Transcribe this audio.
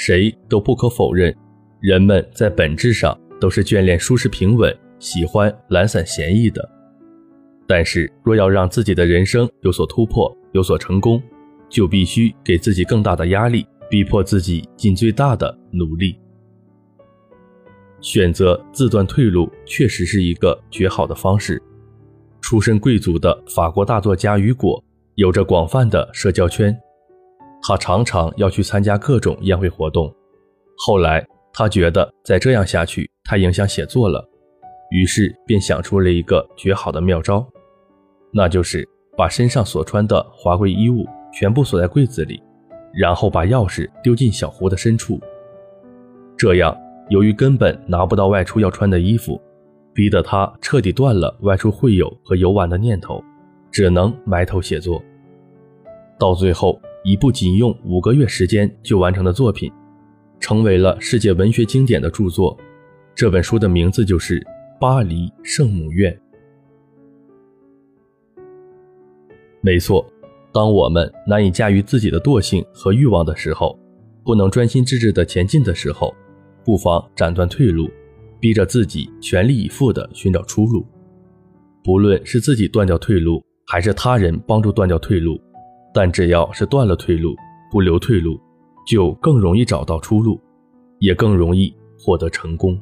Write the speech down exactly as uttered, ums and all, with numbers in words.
谁都不可否认，人们在本质上都是眷恋舒适平稳，喜欢懒散闲逸的。但是若要让自己的人生有所突破，有所成功，就必须给自己更大的压力，逼迫自己尽最大的努力。选择自断退路确实是一个绝好的方式。出身贵族的法国大作家雨果有着广泛的社交圈，他常常要去参加各种宴会活动。后来他觉得再这样下去太影响写作了，于是便想出了一个绝好的妙招，那就是把身上所穿的华贵衣物全部锁在柜子里，然后把钥匙丢进小湖的深处。这样由于根本拿不到外出要穿的衣服，逼得他彻底断了外出会友和游玩的念头，只能埋头写作。到最后，一部仅用五个月时间就完成的作品，成为了世界文学经典的著作。这本书的名字就是《巴黎圣母院》。没错，当我们难以驾驭自己的惰性和欲望的时候，不能专心致志地前进的时候，不妨斩断退路，逼着自己全力以赴地寻找出路。不论是自己断掉退路，还是他人帮助断掉退路，但只要是断了退路，不留退路，就更容易找到出路，也更容易获得成功。